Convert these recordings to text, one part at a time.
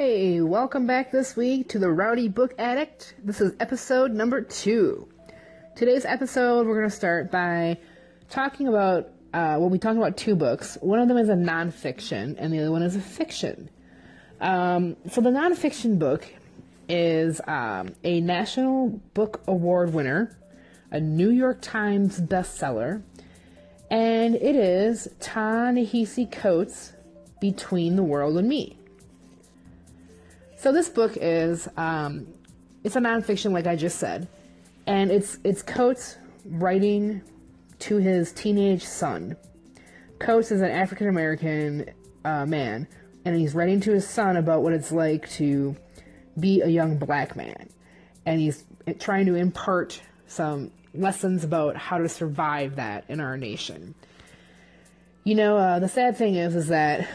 Hey, welcome back this week to The Rowdy Book Addict. This is episode number 2. Today's episode, we're going to start by talking about, we'll be talking about two books. One of them is a nonfiction, and the other one is a fiction. So the nonfiction book is a National Book Award winner, a New York Times bestseller, and it is Ta-Nehisi Coates' Between the World and Me. So this book is, it's a nonfiction, like I just said, and it's Coates writing to his teenage son. Coates is an African-American man, and he's writing to his son about what it's like to be a young black man. And he's trying to impart some lessons about how to survive that in our nation. You know, the sad thing is that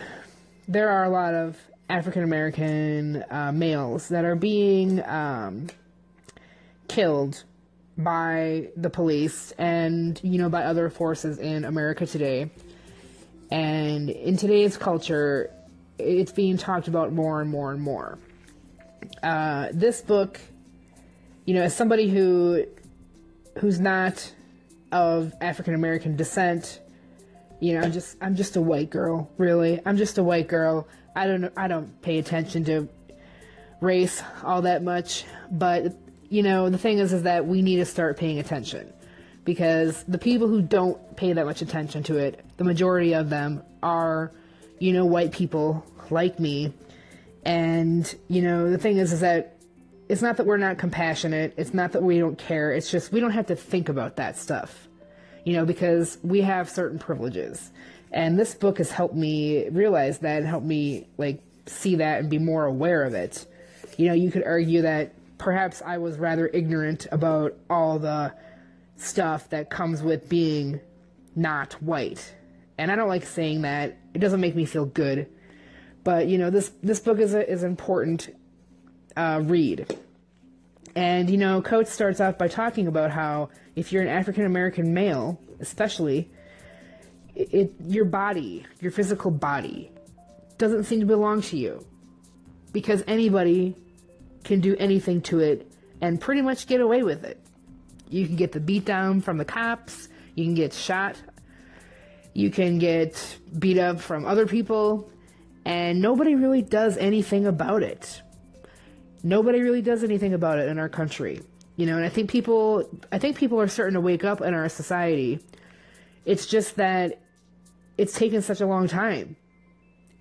there are a lot of African-American males that are being killed by the police and, you know, by other forces in America today. And in today's culture, it's being talked about more and more and more. This book, you know, as somebody who's not of African-American descent, you know, I'm just a white girl, really. I'm just a white girl. I don't pay attention to race all that much, but you know, the thing is that we need to start paying attention, because the people who don't pay that much attention to it, the majority of them are, you know, white people like me. And you know, the thing is that it's not that we're not compassionate, it's not that we don't care, it's just we don't have to think about that stuff, you know, because we have certain privileges. And this book has helped me realize that and helped me, like, see that and be more aware of it. You know, you could argue that perhaps I was rather ignorant about all the stuff that comes with being not white. And I don't like saying that. It doesn't make me feel good. But, you know, this book is an important read. And, you know, Coates starts off by talking about how if you're an African-American male, especially, your body, your physical body, doesn't seem to belong to you, because anybody can do anything to it and pretty much get away with it. You can get the beat down from the cops, you can get shot, you can get beat up from other people, and nobody really does anything about it. Nobody really does anything about it in our country. You know, and I think people are starting to wake up in our society. It's just that it's taken such a long time,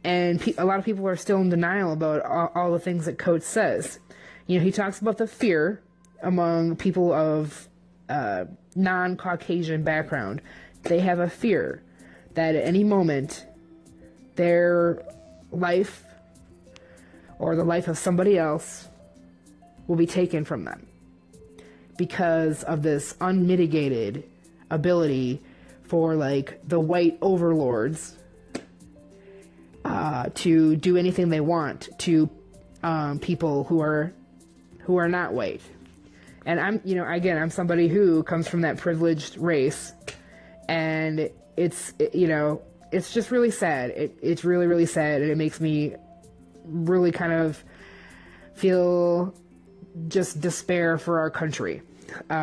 and a lot of people are still in denial about all the things that Coates says. You know, he talks about the fear among people of non-Caucasian background. They have a fear that at any moment their life or the life of somebody else will be taken from them because of this unmitigated ability for, like, the white overlords to do anything they want to people who are not white. And I'm, you know, again, I'm somebody who comes from that privileged race, and it's just really sad. It's really, really sad, and it makes me really kind of feel just despair for our country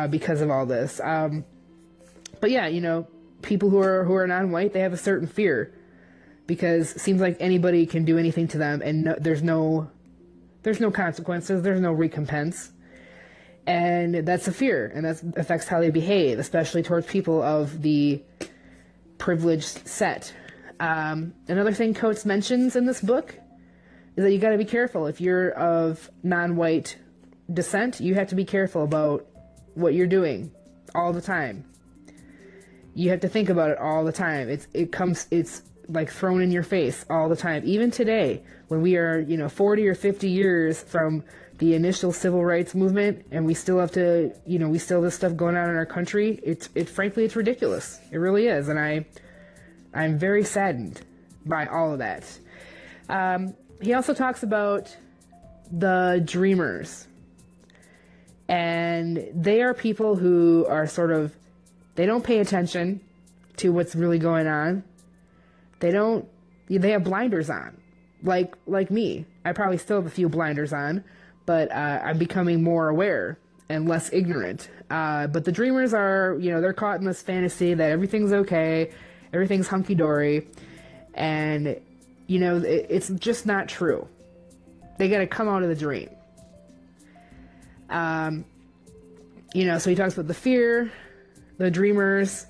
because of all this. But yeah, you know, people who are non-white, they have a certain fear, because it seems like anybody can do anything to them, and there's no consequences, there's no recompense, and that's a fear, and that affects how they behave, especially towards people of the privileged set. Another thing Coates mentions in this book is that you got to be careful. If you're of non-white descent, you have to be careful about what you're doing all the time. You have to think about it all the time. It's like thrown in your face all the time. Even today, when we are, you know, 40 or 50 years from the initial civil rights movement, and we still have to, you know, we still have this stuff going on in our country. Frankly, it's ridiculous. It really is. And I'm very saddened by all of that. He also talks about the dreamers, and they are people who are sort of, they don't pay attention to what's really going on. They have blinders on. like me. I probably still have a few blinders on, but I'm becoming more aware and less ignorant. But the dreamers are, you know, they're caught in this fantasy that everything's okay, everything's hunky-dory, and, you know, it's just not true. They gotta come out of the dream. You know, so he talks about the fear, the dreamers,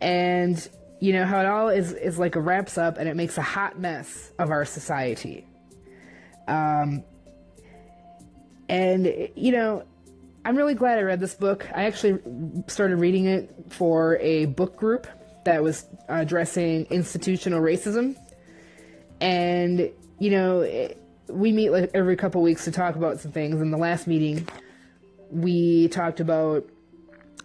and, you know, how it all is like a wraps up and it makes a hot mess of our society. And, you know, I'm really glad I read this book. I actually started reading it for a book group that was addressing institutional racism. And, you know, we meet like every couple weeks to talk about some things. In the last meeting, we talked about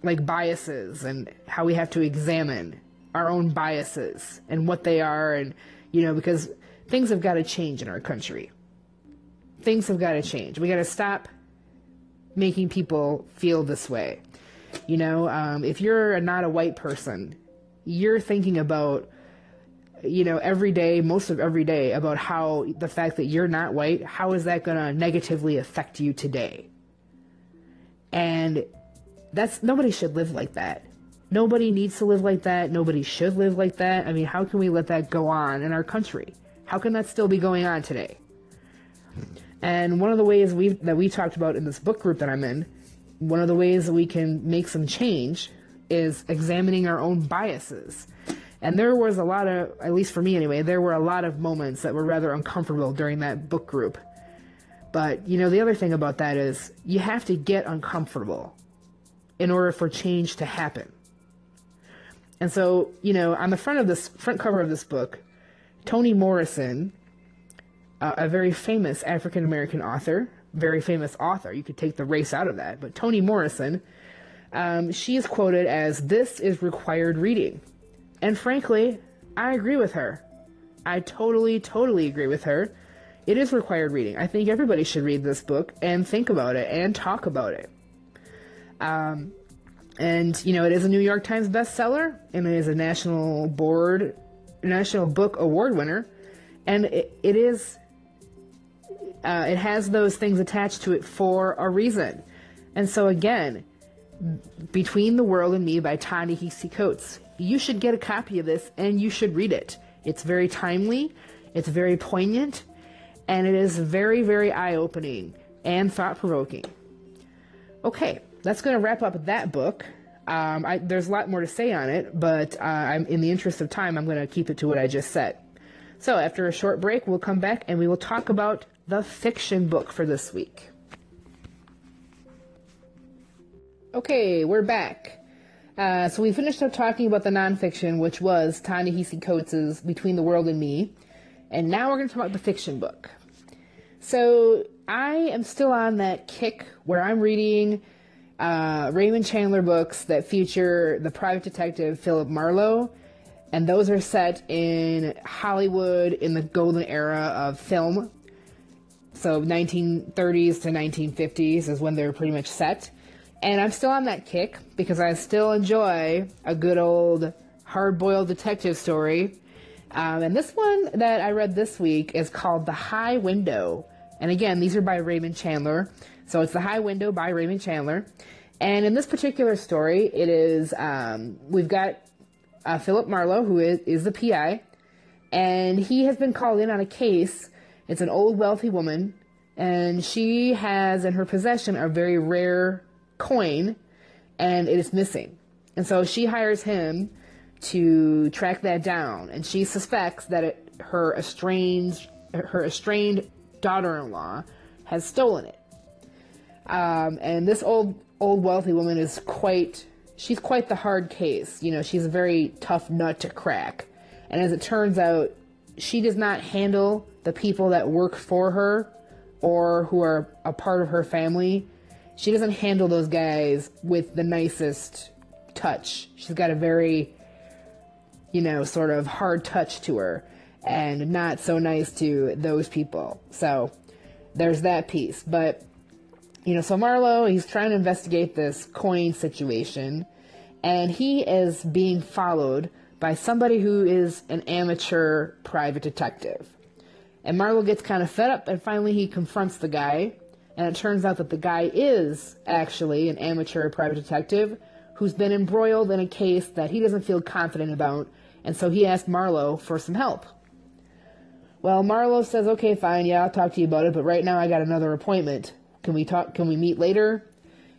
like biases and how we have to examine our own biases and what they are. And, you know, because things have got to change in our country. Things have got to change. We got to stop making people feel this way. You know, if you're not a white person, you're thinking about, you know, every day, most of every day, about how the fact that you're not white, how is that going to negatively affect you today? And that's, nobody should live like that. Nobody needs to live like that. Nobody should live like that. I mean, how can we let that go on in our country? How can that still be going on today? And one of the ways that we talked about in this book group that I'm in, one of the ways that we can make some change is examining our own biases. And there was a lot of, at least for me anyway, there were a lot of moments that were rather uncomfortable during that book group. But, you know, the other thing about that is you have to get uncomfortable in order for change to happen. And so, you know, on the front cover of this book, Toni Morrison, a very famous African-American author, very famous author. You could take the race out of that. But Toni Morrison, she is quoted as, "This is required reading." And frankly, I agree with her. I totally, totally agree with her. It is required reading. I think everybody should read this book and think about it and talk about it. And, you know, it is a New York Times bestseller, and it is a National Book Award winner. And it has those things attached to it for a reason. And so again, Between the World and Me by Ta-Nehisi Coates. You should get a copy of this and you should read it. It's very timely, it's very poignant, and it is very, very eye-opening and thought-provoking. Okay, that's going to wrap up that book. There's a lot more to say on it, but in the interest of time, I'm going to keep it to what I just said. So after a short break, we'll come back and we will talk about the fiction book for this week. Okay, we're back. So we finished up talking about the nonfiction, which was Ta-Nehisi Coates' Between the World and Me. And now we're going to talk about the fiction book. So I am still on that kick where I'm reading Raymond Chandler books that feature the private detective Philip Marlowe. And those are set in Hollywood in the golden era of film. So 1930s to 1950s is when they're pretty much set. And I'm still on that kick because I still enjoy a good old hard-boiled detective story. And this one that I read this week is called The High Window. And again, these are by Raymond Chandler. So it's The High Window by Raymond Chandler. And in this particular story, it is, we've got Philip Marlowe, who is the PI, and he has been called in on a case. It's an old wealthy woman, and she has in her possession a very rare coin, and it is missing. And so she hires him to track that down, and she suspects that her estranged daughter-in-law has stolen it. And this old wealthy woman is quite the hard case. You know, she's a very tough nut to crack. And as it turns out, she does not handle the people that work for her or who are a part of her family. She doesn't handle those guys with the nicest touch. She's got a very, you know, sort of hard touch to her and not so nice to those people. So there's that piece. But, you know, so Marlowe, he's trying to investigate this coin situation, and he is being followed by somebody who is an amateur private detective. And Marlowe gets kind of fed up, and finally he confronts the guy, and it turns out that the guy is actually an amateur private detective who's been embroiled in a case that he doesn't feel confident about, and so he asked Marlowe for some help. Well, Marlowe says, okay, fine, yeah, I'll talk to you about it, but right now I got another appointment. Can we meet later?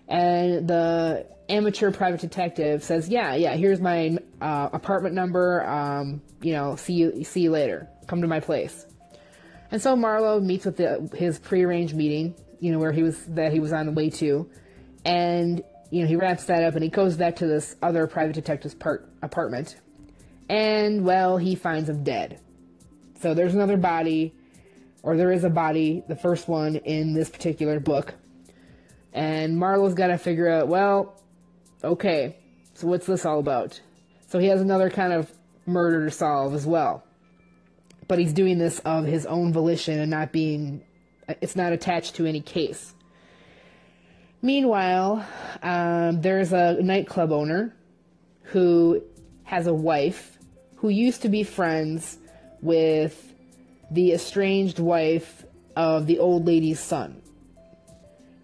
And the amateur private detective says, yeah, here's my apartment number, see you later, come to my place. And so Marlowe meets with his prearranged meeting, where he was on the way to, and he wraps that up and he goes back to this other private detective's apartment, and well, he finds him dead. So there's another body, or there is a body, the first one in this particular book, and Marlowe's got to figure out, well, okay, so what's this all about? So he has another kind of murder to solve as well, but he's doing this of his own volition and it's not attached to any case. Meanwhile, there's a nightclub owner who has a wife who used to be friends with the estranged wife of the old lady's son.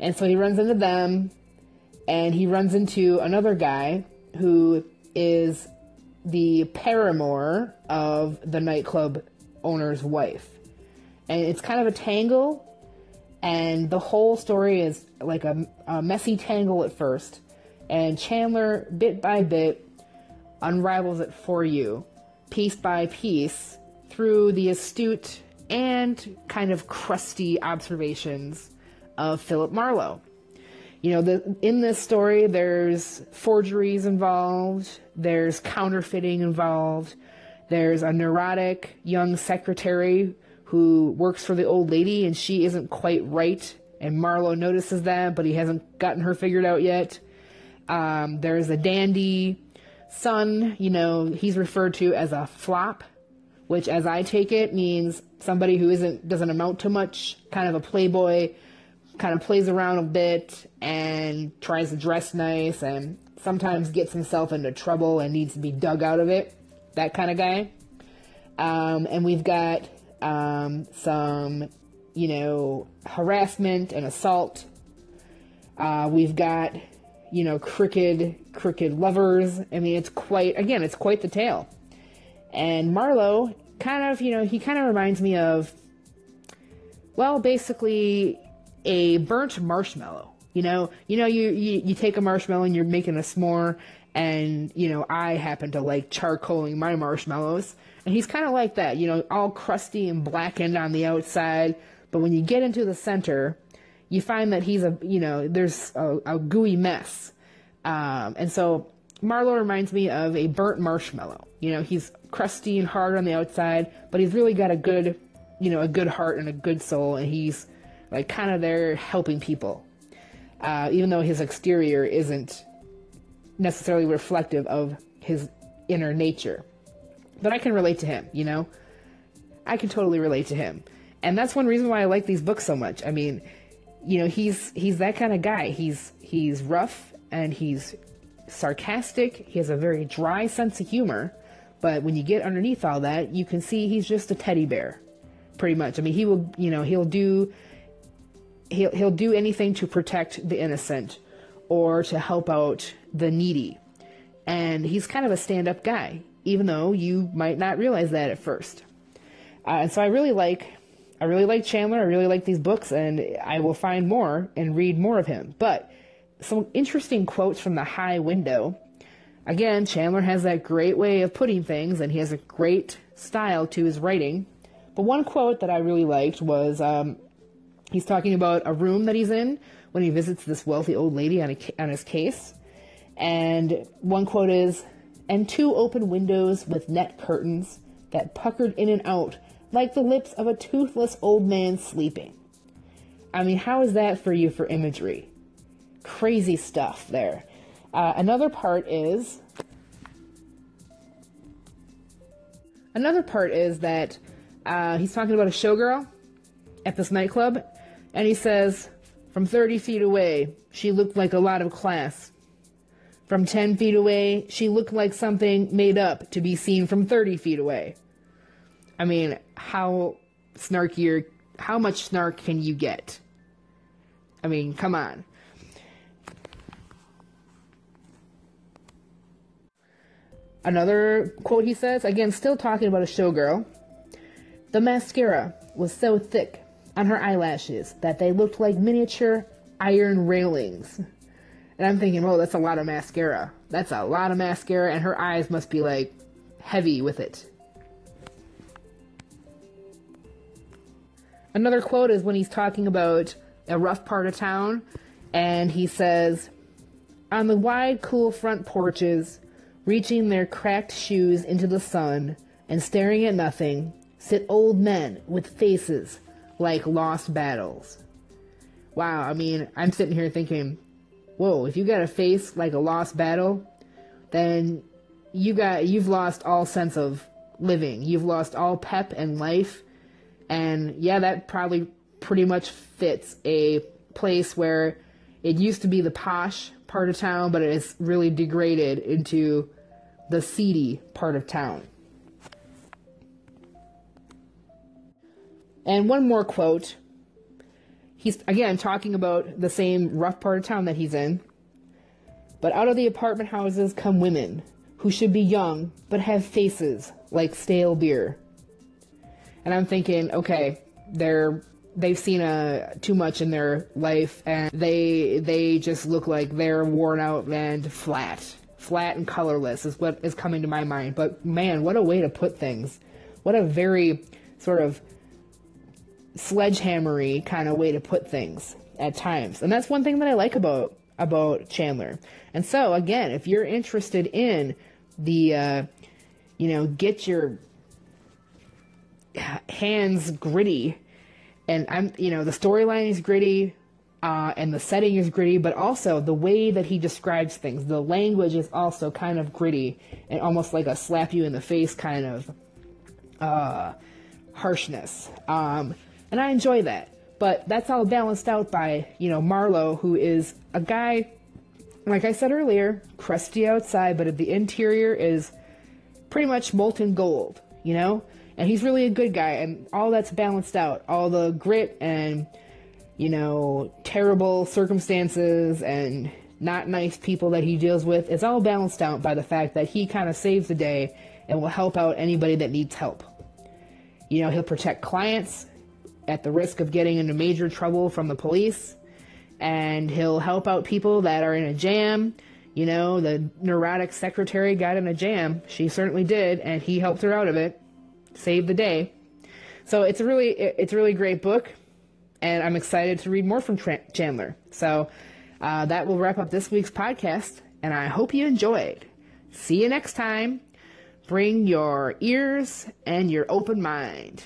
And so he runs into them, and he runs into another guy who is the paramour of the nightclub owner's wife. And it's kind of a tangle, and the whole story is like a messy tangle at first, and Chandler, bit by bit, unravels it for you, piece by piece, through the astute and kind of crusty observations of Philip Marlowe. In this story, there's forgeries involved, there's counterfeiting involved, there's a neurotic young secretary who works for the old lady, and she isn't quite right, and Marlowe notices that, but he hasn't gotten her figured out yet. There's a dandy son, he's referred to as a flop, which as I take it means somebody who doesn't amount to much, kind of a playboy, kind of plays around a bit and tries to dress nice and sometimes gets himself into trouble and needs to be dug out of it, that kind of guy. And we've got some, harassment and assault. We've got, crooked lovers. I mean, it's quite the tale. And Marlowe kind of, he kind of reminds me of, well, basically a burnt marshmallow. You take a marshmallow and you're making a s'more, and, I happen to like charcoaling my marshmallows. And he's kind of like that, all crusty and blackened on the outside. But when you get into the center, you find that he's there's a gooey mess. And so Marlowe reminds me of a burnt marshmallow. He's crusty and hard on the outside, but he's really got a good heart and a good soul. And he's like kind of there helping people, even though his exterior isn't necessarily reflective of his inner nature. But I can relate to him, I can totally relate to him. And that's one reason why I like these books so much. I mean, he's that kind of guy. He's rough and he's sarcastic. He has a very dry sense of humor. But when you get underneath all that, you can see he's just a teddy bear, pretty much. I mean, he will, he'll do anything to protect the innocent or to help out the needy. And he's kind of a stand-up guy, even though you might not realize that at first. And so I really like Chandler. I really like these books, and I will find more and read more of him. But some interesting quotes from The High Window. Again, Chandler has that great way of putting things, and he has a great style to his writing. But one quote that I really liked was, he's talking about a room that he's in when he visits this wealthy old lady on his case. And one quote is, "And two open windows with net curtains that puckered in and out like the lips of a toothless old man sleeping." I mean, how is that for you for imagery? Crazy stuff there. Another part is that he's talking about a showgirl at this nightclub, and he says, "From 30 feet away, she looked like a lot of class. From 10 feet away, she looked like something made up to be seen from 30 feet away." I mean, how snarkier. How much snark can you get? I mean, come on. Another quote he says, again, still talking about a showgirl. The mascara was so thick on her eyelashes that they looked like miniature iron railings. And I'm thinking, well, that's a lot of mascara. That's a lot of mascara, and her eyes must be, like, heavy with it. Another quote is when he's talking about a rough part of town, and he says, on the wide, cool front porches, reaching their cracked shoes into the sun and staring at nothing, sit old men with faces like lost battles. Wow, I mean, I'm sitting here thinking, whoa, if you got a face like a lost battle, then you've lost all sense of living. You've lost all pep and life. And yeah, that probably pretty much fits a place where it used to be the posh part of town, but it's really degraded into the seedy part of town. And one more quote. He's, again, talking about the same rough part of town that he's in. But out of the apartment houses come women who should be young but have faces like stale beer. And I'm thinking, okay, they've seen too much in their life, and they just look like they're worn out and flat and colorless is what is coming to my mind. But man, what a way to put things. What a very sort of sledgehammery kind of way to put things at times. And that's one thing that I like about Chandler. And so again, if you're interested in the get your hands gritty, and I'm the storyline is gritty, and the setting is gritty, but also the way that he describes things, the language is also kind of gritty and almost like a slap you in the face kind of harshness. And I enjoy that, but that's all balanced out by, Marlowe, who is a guy, like I said earlier, crusty outside, but the interior is pretty much molten gold, and he's really a good guy, and all that's balanced out, all the grit and, terrible circumstances and not nice people that he deals with. It's all balanced out by the fact that he kind of saves the day and will help out anybody that needs help. He'll protect clients at the risk of getting into major trouble from the police, and he'll help out people that are in a jam. The neurotic secretary got in a jam. She certainly did, and he helped her out of it, saved the day. So it's a really great book, and I'm excited to read more from Chandler. So that will wrap up this week's podcast, and I hope you enjoyed. See you next time. Bring your ears and your open mind.